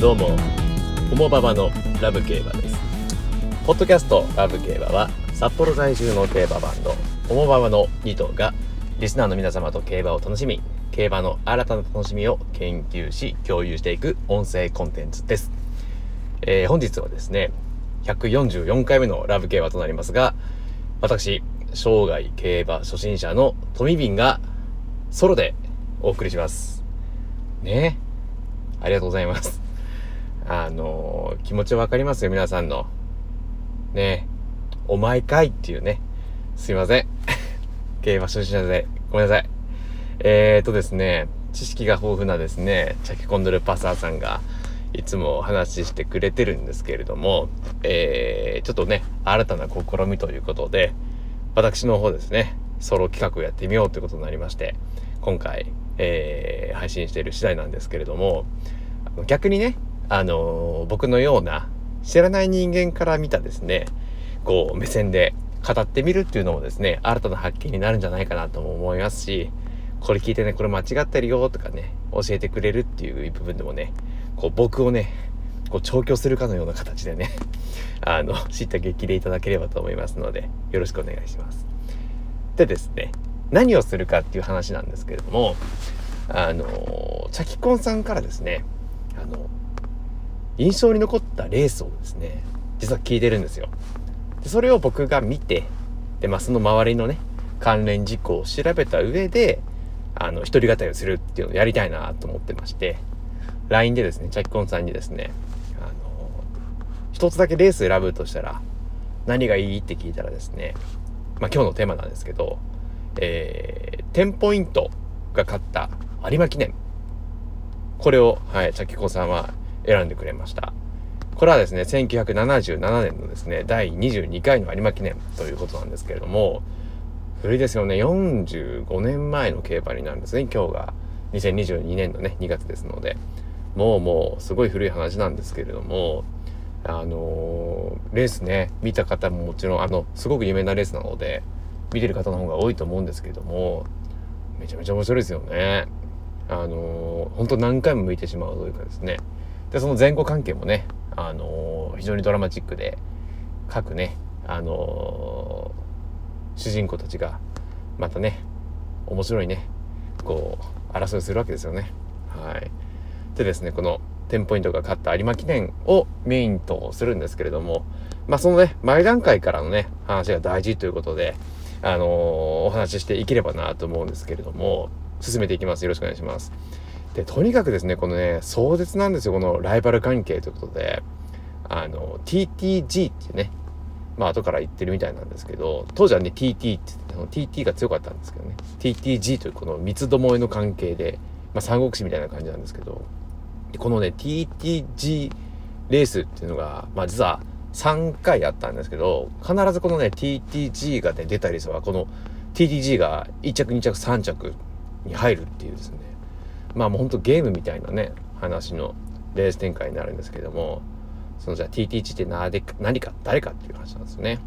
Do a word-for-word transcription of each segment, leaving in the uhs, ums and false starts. どうも、ホモババのラブ競馬です。ポッドキャストラブ競馬は札幌在住の競馬バンドホモババのに頭がリスナーの皆様と競馬を楽しみ、競馬の新たな楽しみを研究し共有していく音声コンテンツです。えー、本日はですね、ひゃくよんじゅうよんかいめのラブ競馬となりますが、私、生涯競馬初心者のトミビンがソロでお送りします。ね、ありがとうございます。あのー、気持ちわかりますよ、皆さんの。ね、お前かいっていうね、すいません。競馬初心者でごめんなさい。えーとですね、知識が豊富なですね、チャキコンドルパサーさんがいつもお話ししてくれてるんですけれども、えー、ちょっとね、新たな試みということで、私の方ですね、ソロ企画をやってみようということになりまして、今回、えー、配信している次第なんですけれども、逆にね、あのー、僕のような知らない人間から見たですね、こう目線で語ってみるっていうのもですね、新たな発見になるんじゃないかなとも思いますし、これ聞いてね、これ間違ってるよとかね、教えてくれるっていう部分でもね、こう僕をね、こう調教するかのような形でね、あの知った激励いただければと思いますので、よろしくお願いします。でですね、何をするかっていう話なんですけれども、あのチャキコンさんからですね、あの印象に残ったレースをですね、実は聞いてるんですよ。でそれを僕が見て、で、まあ、その周りのね、関連事項を調べた上で、あの一人語りをするっていうのをやりたいなと思ってまして、 ライン でですね、チャキコンさんにですね、あの一つだけレース選ぶとしたら何がいいって聞いたらですね、まあ今日のテーマなんですけど、えー、じゅうポイントが勝った有馬記念、これを、はい、チャキコンさんは選んでくれました。これはですね、せんきゅうひゃくななじゅうななねんのですね、だいにじゅうにかいの有馬記念ということなんですけれども、古いですよね。よんじゅうごねんまえの競馬になるんですね。今日がにせんにじゅうにねんのね、にがつですので、もうもうすごい古い話なんですけれども、あのー、レースね、見た方ももちろん、あのすごく有名なレースなので見てる方の方が多いと思うんですけれども、めちゃめちゃ面白いですよね。あのー、本当何回も見てしまうというかですね。でその前後関係もね、あのー、非常にドラマチックで、各ね、あのー主人公たちがまたね、面白いね、こう争いするわけですよね。はい。でですね、このじゅうポイントが勝った有馬記念をメインとするんですけれども、まあそのね、前段階からのね、話が大事ということで、あのー、お話ししていければなと思うんですけれども、進めていきます。よろしくお願いします。で、とにかくですね、このね、壮絶なんですよ、このライバル関係ということで、あのー、ティーティージー っていうね、まあ後から言ってるみたいなんですけど、当時はね ティーティー って言って、ティーティー が強かったんですけどね、 ティーティージー というこの三つどもえの関係で、まあ三国志みたいな感じなんですけど、このね ティーティージー レースっていうのが、まあ実はさんかいあったんですけど、必ずこのね ティーティージー がね出たレースは、この ティーティージー がいっちゃくにちゃくさんちゃくに入るっていうですね、まあもうほんとゲームみたいなね話のレース展開になるんですけども、そのじゃあ ティーティージー って何か、何か誰かっていう話なんですよね。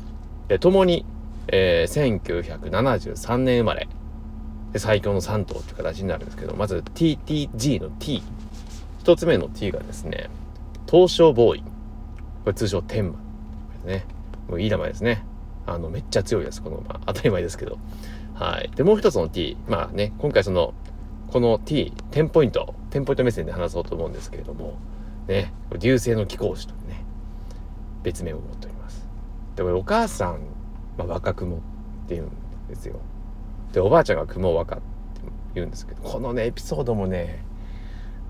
で、共に、えー、せんきゅうひゃくななじゅうさんねん生まれで、最強のさん頭っていう形になるんですけど、まず ティーティージー の T、 一つ目の T がですね、東証ボーイ、これ通称天馬ですね。もういい名前ですね。あのめっちゃ強いです、この馬、まあ、当たり前ですけど、はい。でもう一つの T、 まあね、今回そのこの T、 じゅうポイントじゅうポイント目線で話そうと思うんですけれどもね、流星の貴公子というね、別名を持っております。で、お母さん、まあ、若雲っていうんですよ。で、おばあちゃんが雲若って言うんですけど、このねエピソードもね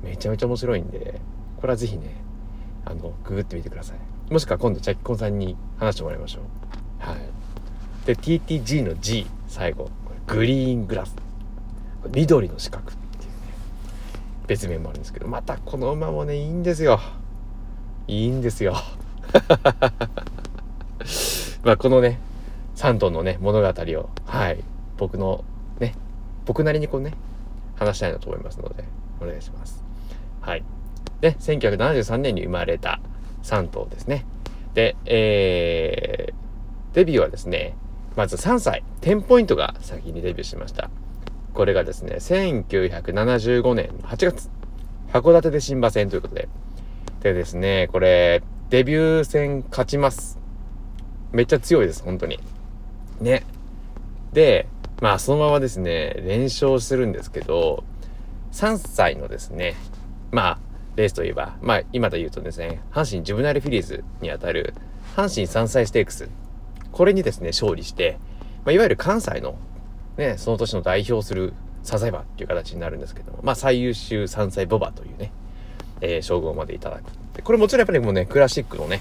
めちゃめちゃ面白いんで、これはぜひね、あのググってみてください。もしくは今度チャキコンさんに話してもらいましょう。はい。で ティーティージー の G、 最後これグリーングラス、緑の四角、別名もあるんですけど、またこの馬もねいいんですよ、いいんですよまあこのねさん頭のね物語を、はい、僕のね、僕なりにこうね話したいなと思いますので、お願いします。はい。で、せんきゅうひゃくななじゅうさんねんに生まれたさん頭ですね。で、えー、デビューはですね、まずさんさい、じゅうポイントが先にデビューしました。これがですね、せんきゅうひゃくななじゅうごねんはちがつ、函館で新馬戦ということで、でですね、これデビュー戦勝ちます。めっちゃ強いです、本当にね。で、まあそのままですね、連勝するんですけど、さんさいのですね、まあレースといえば、まあ今で言うとですね、阪神ジュブナイルフィリーズにあたる阪神さんさいステークス、これにですね勝利して、まあ、いわゆる関西のね、その年の代表するサザエバっていう形になるんですけども、まあ最優秀さんさいボバというね、えー、称号までいただく。でこれもちろんやっぱりもうね、クラシックのね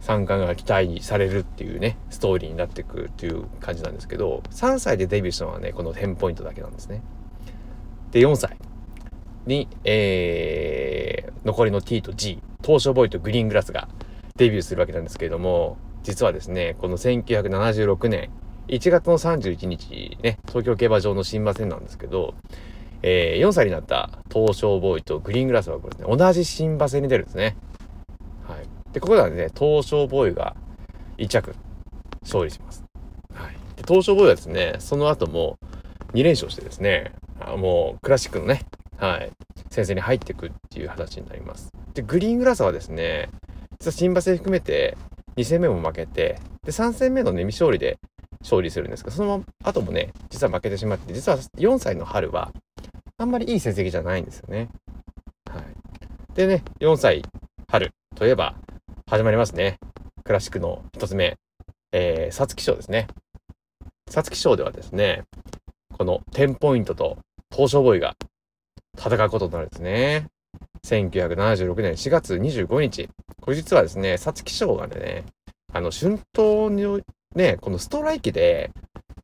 参加が期待されるっていうね、ストーリーになってくるっていう感じなんですけど、さんさいでデビューしたのはね、このじゅうポイントだけなんですね。でよんさいに、えー、残りの T と G、 東証ボーイとグリーングラスがデビューするわけなんですけれども、実はですね、このせんきゅうひゃくななじゅうろくねんいちがつのさんじゅういちにちね、東京競馬場の新馬戦なんですけど、えー、よんさいになった東証ボーイとグリーングラスはこれですね、同じ新馬戦に出るんですね。はい。でここではね、東証ボーイがいっちゃく勝利します。はい。で東証ボーイはですね、その後もにれんしょうしてですね、あもうクラシックのね、はい、先生に入っていくっていう形になります。でグリーングラスはですね、実は新馬戦含めてにせんめも負けて、でさんせんめのね未勝利で勝利するんですが、その後もね実は負けてしまって、実はよんさいの春はあんまりいい成績じゃないんですよね。はい。でね、よんさい春といえば始まりますね、クラシックの一つ目、えー、皐月賞ですね。皐月賞ではですね、このじゅうポイントと東証ボーイが戦うことになるんですね。せんきゅうひゃくななじゅうろくねんしがつにじゅうごにち、これ実はですね、皐月賞がね、あの春闘のね、このストライキで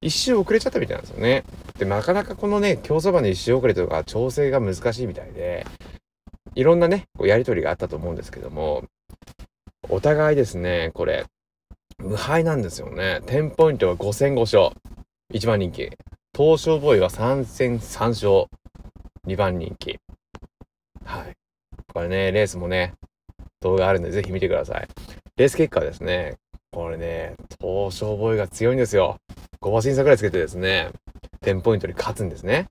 一周遅れちゃったみたいなんですよね。でなかなかこのね、競走馬の一周遅れとか調整が難しいみたいで、いろんなねこうやり取りがあったと思うんですけども、お互いですね、これ無敗なんですよね。じゅうポイントはごせんごしょう、いちばんにんき、東証ボーイはさんせんさんしょう、にばんにんき。はい。これね、レースもね、動画あるんでぜひ見てください。レース結果はですね、これね、東証ボーイが強いんですよ。ごばしんさくらいつけてですね、じゅうポイントに勝つんですね。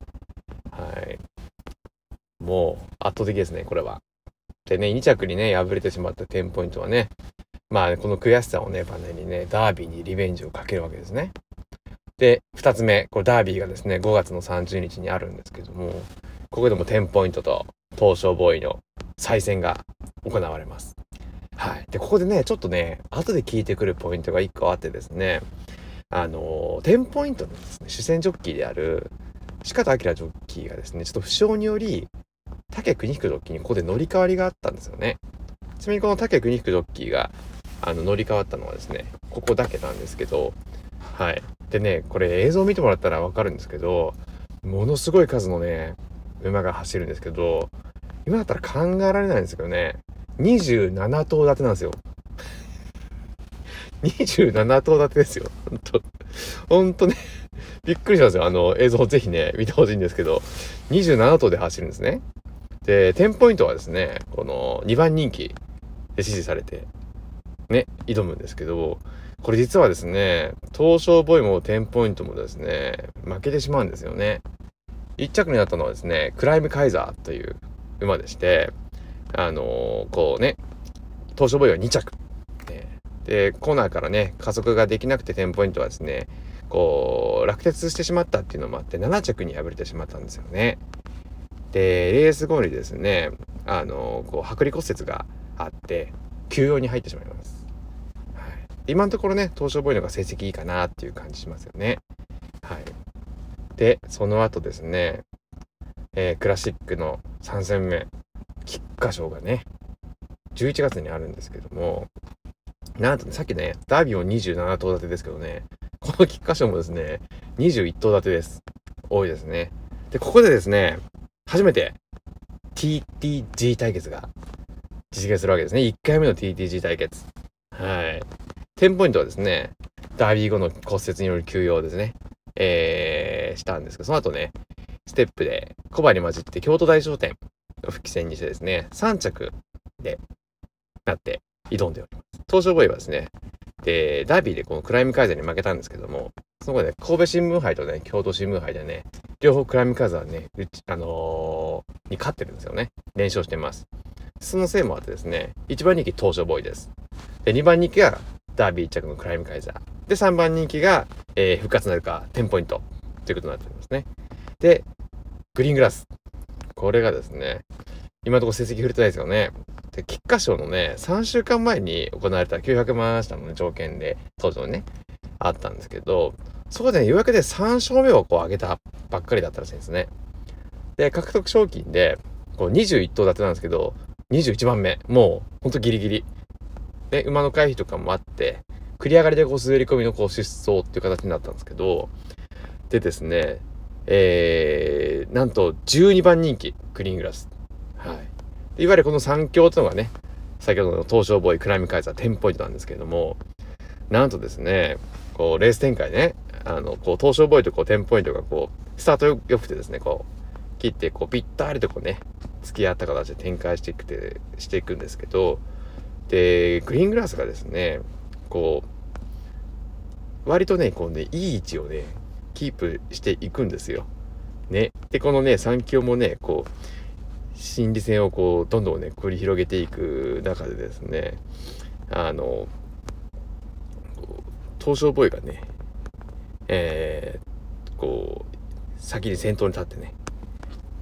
はい。もう圧倒的ですね、これは。でね、にちゃくにね、敗れてしまったじゅうポイントはね、まあ、この悔しさをね、バネにね、ダービーにリベンジをかけるわけですね。で、ふたつめ、これダービーがですね、ごがつのさんじゅうにちにあるんですけども、ここでもじゅうポイントと東証ボーイの再戦が行われます。はい。で、ここでね、ちょっとね、後で聞いてくるポイントがいっこあってですね、あのー、じゅうポイントのですね、主戦ジョッキーである、四方明ジョッキーがですね、ちょっと負傷により、武邦彦ジョッキーにここで乗り換わりがあったんですよね。ちなみにこの武邦彦ジョッキーがあの乗り換わったのはですね、ここだけなんですけど、はい。でね、これ映像を見てもらったらわかるんですけど、ものすごい数のね、馬が走るんですけど、今だったら考えられないんですけどね、にじゅうななとうだてなんですよ。にじゅうななとうだてですよ。ほんと、ほんとね、びっくりしますよ。あの映像をぜひね、見てほしいんですけど、にじゅうななとうで走るんですね。で、じゅうポイントはですね、このにばんにんきで支持されて、ね、挑むんですけど、これ実はですね、東証ボーイもじゅうポイントもですね、負けてしまうんですよね。一着になったのはですね、クライムカイザーという馬でして、あのー、こうね、東証ボーイはにちゃく。で、コーナーからね、加速ができなくてじゅうポイントはですね、こう、落鉄してしまったっていうのもあって、ななちゃくに敗れてしまったんですよね。で、レース後にですね、あのー、こう、剥離骨折があって、休養に入ってしまいます。はい、今のところね、東証ボーイの方が成績いいかなっていう感じしますよね。はい。で、その後ですね、えー、クラシックのさんせんめ、菊花賞がね、じゅういちがつにあるんですけども、なんとね、さっきね、ダービーもにじゅうななとうだてですけどね、この菊花賞もですね、にじゅういっとうだてです。多いですね。で、ここでですね、初めて ティーティージー 対決が実現するわけですね。いっかいめの ティーティージー 対決。はい。じゅうポイントはですね、ダービー後の骨折による休養ですね、えー、したんですけど、その後ね、ステップで小馬に混じって京都大賞典を復帰戦にしてですね、さんちゃくでなって挑んでおります。東証ボーイはですね、でダービーでこのクライムカイザーに負けたんですけども、そこで、ね、神戸新聞杯とね京都新聞杯でね両方クライムカイザーねうちあのー、に勝ってるんですよね。連勝してます。そのせいもあってですね、いちばん人気東証ボーイです。でにばん人気がダービーいっちゃくのクライムカイザーでさんばん人気が、えー、復活なるかテンポイントということになっていますね。でグリーングラス、これがですね今のところ成績触れてないですよね。で菊花賞のねさんしゅうかんまえに行われたきゅうひゃくまん下の、ね、条件で当時のねあったんですけど、そこで、ね、ようやくでさん勝目をこう上げたばっかりだったらしいんですね。で獲得賞金でこうにじゅういっ頭立てなんですけどにじゅういちばんめ、もうほんとギリギリで馬の回避とかもあって繰り上がりでこう滑り込みのこう出走っていう形になったんですけど、でですね、えー、なんとじゅうにばん人気グリーングラス、はい、でいわゆるこのさん強というのがね先ほどの東証ボーイクライムカイザーテンポイントなんですけれども、なんとですねこうレース展開ねあのこう東証ボーイとこうテンポイントがこうスタートよくてですねこう切ってこうぴったりとこうね付き合った形で展開していくてしていくんですけど、でグリーングラスがですねこう割とねこうねいい位置をねキープしていくんですよね。でこのねさん強もねこう心理戦をこうどんどんね繰り広げていく中でですねあの東証ボーイがねえー、こう先に先頭に立ってね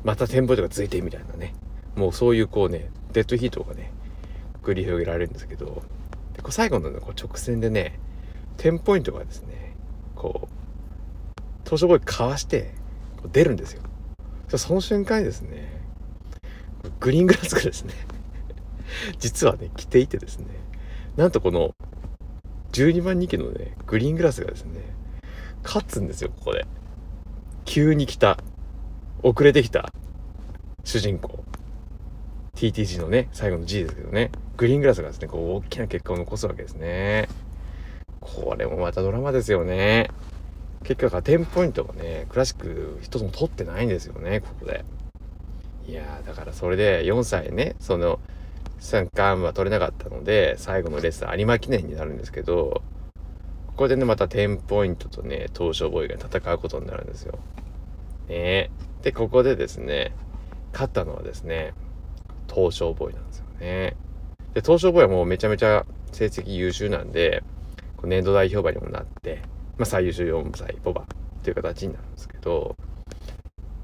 またテンポイントがついてみたいなね、もうそういうこうねデッドヒートがね繰り広げられるんですけど、でこう最後の、ね、こう直線でねテンポイントがですねこう東証ボーイかわしてこう出るんですよ。その瞬間にですねグリーングラスがですね実はね着ていてですね、なんとこのじゅうにばん人気のねグリーングラスがですね勝つんですよ。ここで急に来た遅れてきた主人公 ティーティージー のね最後の G ですけどね、グリーングラスがですねこう大きな結果を残すわけですね。これもまたドラマですよね。結局テンポイントがねクラシック一つも取ってないんですよねここで。いやだからそれでよんさいねその参加は取れなかったので最後のレースは有馬記念になるんですけど、ここでねまたテンポイントとね東証ボーイが戦うことになるんですよね。でここでですね勝ったのはですね東証ボーイなんですよね。で東証ボーイはもうめちゃめちゃ成績優秀なんで年度代表馬にもなって、まあ、最優秀よんさい牡馬という形になるんですけど、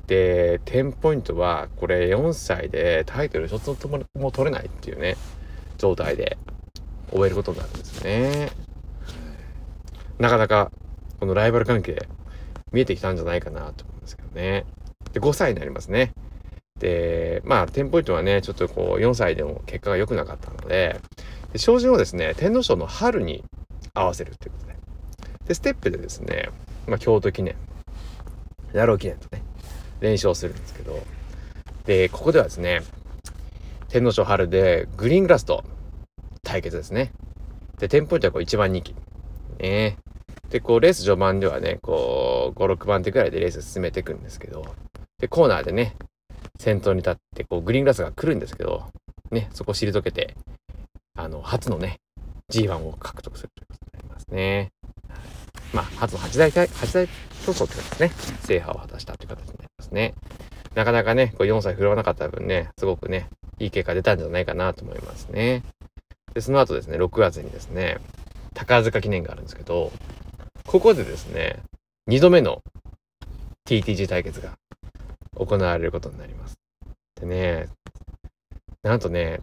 でテンポイントはこれよんさいでタイトル一つも取れないっていうね状態で終えることになるんですよね。なかなかこのライバル関係見えてきたんじゃないかなと思うんですけどね。でごさいになりますね。でまあテンポイントはねちょっとこうよんさいでも結果が良くなかったので照準をですね天皇賞の春に合わせるということで、でステップでですね、まあ、京都記念奈良記念とね連勝するんですけど、でここではですね天皇賞春でグリーングラスと対決ですね。でテンポイントはこういちばん人気、ね、でこうレース序盤ではねこうご、ろくばん手くらいでレース進めていくんですけど、でコーナーでね先頭に立ってこうグリーングラスが来るんですけど、ね、そこを退けてあの初のね ジーワン を獲得するということになりますね。まあ、初のはちだい競争ってことですね制覇を果たしたという形になりますね。なかなかねこうよんさい振るわなかった分ねすごくねいい結果出たんじゃないかなと思いますね。でその後ですねろくがつにですね宝塚記念があるんですけど、ここでですねにどめの ティーティージー 対決が行われることになります。でねなんとね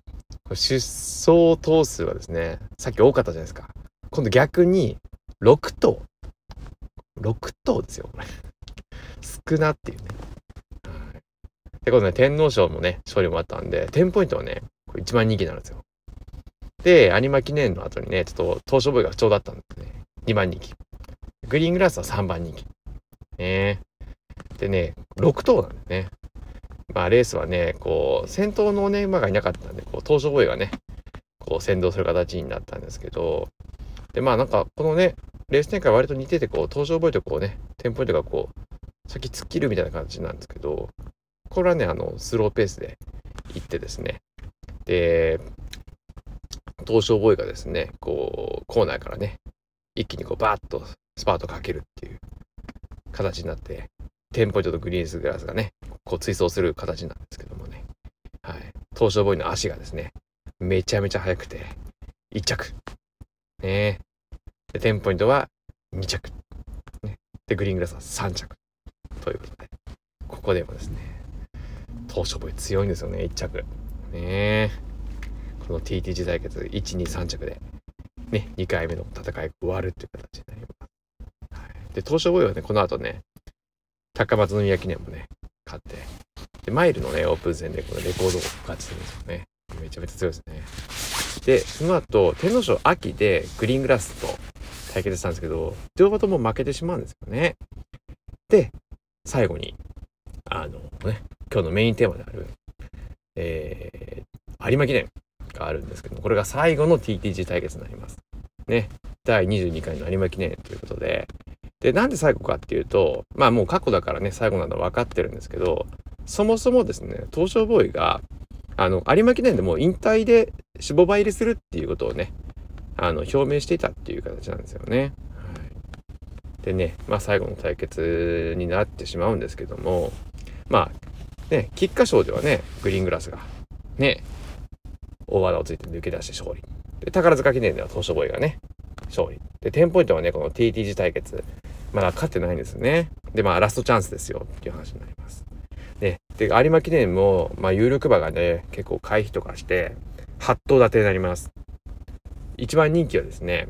出走頭数はですねさっき多かったじゃないですか、今度逆にろく頭ろく頭ですよこれ少なっていうね、はい、でこのね天皇賞もね勝利もあったんでテンポイントはねこれいちばん人気になるんですよ。で有馬記念の後にねちょっと東証ボーイが不調だったんですねにばん人気、グリーングラスはさんばん人気、ね、でねろく頭なんでね、まあレースはねこう先頭のね馬がいなかったんでこう東証ボーイがねこう先導する形になったんですけど、でまあなんかこのねレース展開割と似ててこう東証ボーイとこうねテンポイントがこう先突っ切るみたいな感じなんですけど、これはねあのスローペースで行ってですね、で東証ボーイがですね、こうコーナーからね一気にこうバーッとスパートかけるっていう形になって、テンポイントとグリーンスグラスがねこう追走する形なんですけどもね、はい、東証ボーイの足がですねめちゃめちゃ速くていっ着ね、でテンポイントはに着、ね、でグリーングラスはさん着ということで、ここでもですね東証ボーイ強いんですよね、いっ着ね。この ティーティージー 対決 いち、に、さん 着でねにかいめの戦いが終わるという形になります、はい、で東証ボーイはねこの後ね高松宮記念もね勝って、でマイルのねオープン戦でこのレコードを勝ちするんですよね。めちゃめちゃ強いですね。でその後天皇賞秋でグリーングラスと対決したんですけど、両馬とも負けてしまうんですよね。で最後にあのね今日のメインテーマである、えー、有馬記念があるんですけども、これが最後の ティーティージー 対決になりますね。だいにじゅうにかいの有馬記念ということで、でなんで最後かっていうと、まあもう過去だからね最後なのは分かってるんですけど、そもそもですね東証ボーイがあの有馬記念でもう引退でしぼ馬入りするっていうことをねあの表明していたっていう形なんですよね、はい、でねまあ最後の対決になってしまうんですけども、まあね菊花賞ではねグリーングラスがね大技をついて抜け出して勝利で、宝塚記念では東証ボーイがね勝利で、テンポイントはねこの ティーティージー 対決まだ勝ってないんですね。でまあラストチャンスですよっていう話になりますね。で有馬記念も、まあ、有力馬がね結構回避とかしてはっ頭立てになります。一番人気はですね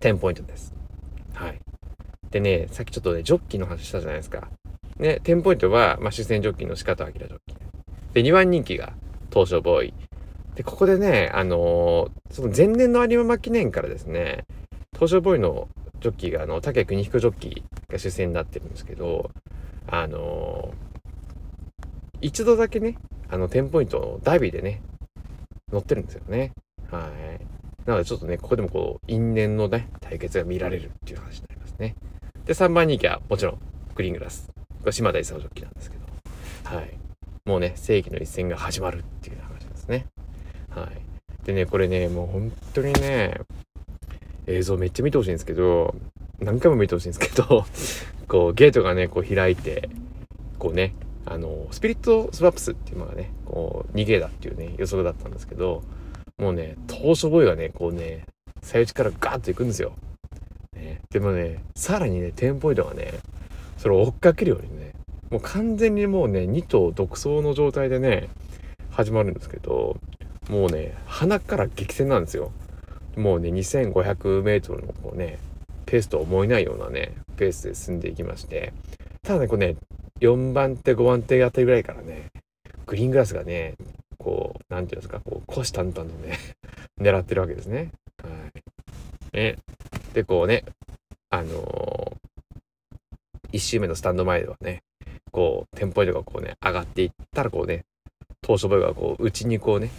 テンポイントです。はいでねさっきちょっとねジョッキーの話したじゃないですかね。テンポイントは、まあ、主戦ジョッキーの四方明ジョッキーで、にばん人気が東証ボーイで、ここでねあのー、その前年の有馬記念からですね東証ボーイのジョッキーがあの武邦彦ジョッキーが主戦になってるんですけど、あのー、一度だけねあのテンポイントのダービーでね乗ってるんですよね。はいなのでちょっとねここでもこう因縁のね対決が見られるっていう話になりますね。でさんばん人気はもちろんグリーングラス、これ島田勲ジョッキーなんですけど、はいもうね世紀の一戦が始まるっていう話ですね。はいでねこれねもう本当にね映像めっちゃ見てほしいんですけど、何回も見てほしいんですけどこうゲートがねこう開いてこうねあのスピリットスワップスっていうのがねこう逃げだっていうね予測だったんですけど、もうね東証ボーイがねこうね最内からガーッといくんですよ、ね、でもねさらにねテンポイントがねそれを追っかけるようにねもう完全にもうねに頭独走の状態でね始まるんですけど、もうね鼻から激戦なんですよ。もうねにせんごひゃくメートルのこうねペースと思えないようなねペースで進んでいきまして、ただねこうねよんばん手ごばん手あたりぐらいからねグリーングラスがねこうなんていうんですかこう虎視眈々とね狙ってるわけですね。はいねでこうねあのー、いち周目のスタンド前ではねこうテンポイントがこうね上がっていったらこうね東証ボーイがこう内にこうね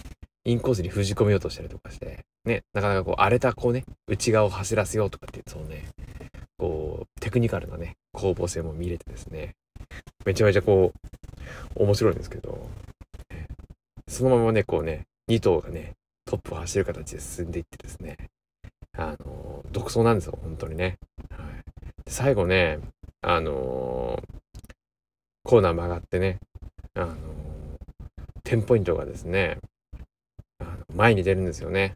インコースに封じ込めようとしたりとかしてね、なかなかこう荒れたこうね内側を走らせようとかっていう、そうねこうテクニカルなね攻防戦も見れてですねめちゃめちゃこう面白いんですけど、そのままねこうねに頭がねトップを走る形で進んでいってですねあの独走なんですよ本当にね、はい、で最後ねあのー、コーナー曲がってねあのー、テンポイントがですね前に出るんですよね。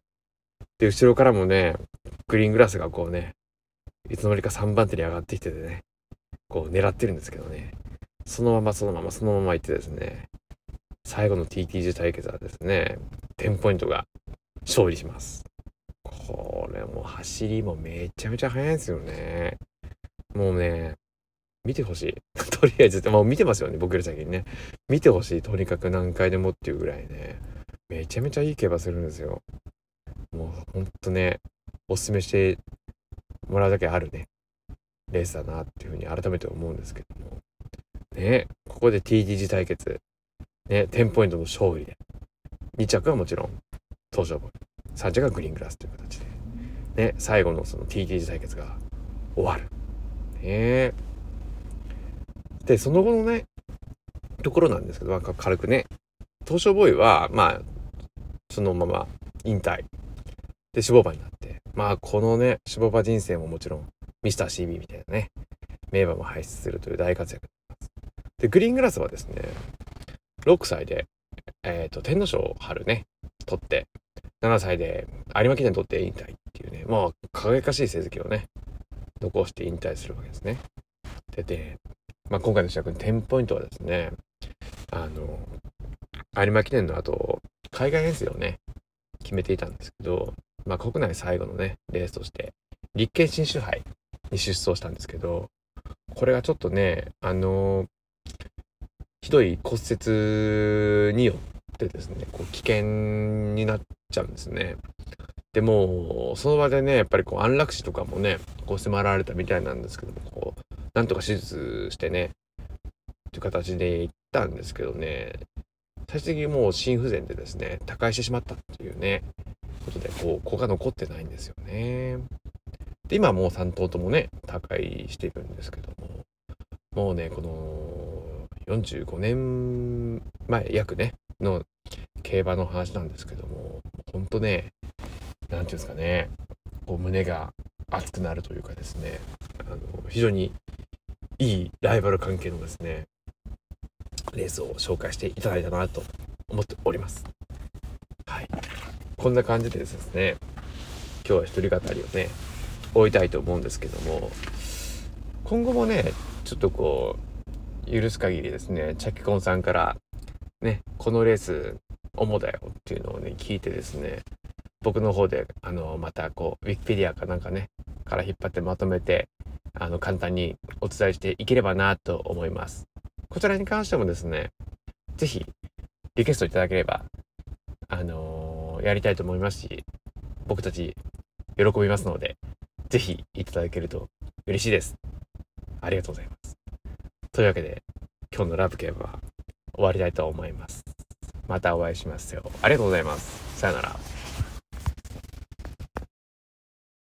で後ろからもねグリーングラスがこうねいつの間にかさんばん手に上がってきててねこう狙ってるんですけどね、そのままそのままそのまま行ってですね最後の ティーティージー 対決はですねテンポイントが勝利します。これも走りもめちゃめちゃ速いんですよね。もうね見てほしいとりあえずもう見てますよね僕より先にね見てほしい、とにかく何回でもっていうぐらいねめちゃめちゃいい競馬するんですよ。もうほんとねおすすめしてもらうだけあるねレースだなっていうふうに改めて思うんですけどもね、ここで ティーティージー 対決ねテンポイントの勝利でに着はもちろん東証ボーイ、さん着はグリーングラスという形でね最後のその ティーティージー 対決が終わるね。でその後のねところなんですけど、まあ、軽くね東証ボーイはまあそのまま引退でシボバになって、まあこのねシボバ人生ももちろんミスター シービー みたいなね名馬も輩出するという大活躍です。でグリーングラスはですねろくさいで、えー、と天皇賞春ね取って、ななさいで有馬記念取って引退っていうね、まあ輝かしい成績をね残して引退するわけですね。でで、まあ、今回の主役のテンポイントはですね、あの有馬記念の後海外遠征をね決めていたんですけど、まあ、国内最後のねレースとして立憲新酒杯に出走したんですけど、これがちょっとねあのひどい骨折によってですねこう危険になっちゃうんですね。でもその場でねやっぱりこう安楽死とかもねこう迫られたみたいなんですけども、こうなんとか手術してねという形で行ったんですけどね、最終的にもう心不全でですね他界してしまったっていうねことで、こう子が残ってないんですよね。で今はもうさんとうともね他界しているんですけども、もうねこのよんじゅうごねんまえ約ねの競馬の話なんですけども、ほんとねなんていうんですかね、こう胸が熱くなるというかですね、あの非常にいいライバル関係のですねレースを紹介していただいたなと思っております。はい、こんな感じでですね今日は一人語りをね終えたいと思うんですけども、今後もねちょっとこう許す限りですねチャキコンさんからねこのレース主だよっていうのをね聞いてですね、僕の方であのまたこうウィキペディアかなんかねから引っ張ってまとめてあの簡単にお伝えしていければなと思います。こちらに関してもですねぜひリクエストいただければあのー、やりたいと思いますし、僕たち喜びますのでぜひいただけると嬉しいです。ありがとうございます。というわけで今日のラブ競馬は終わりたいと思います。またお会いしますよ。ありがとうございます。さよなら。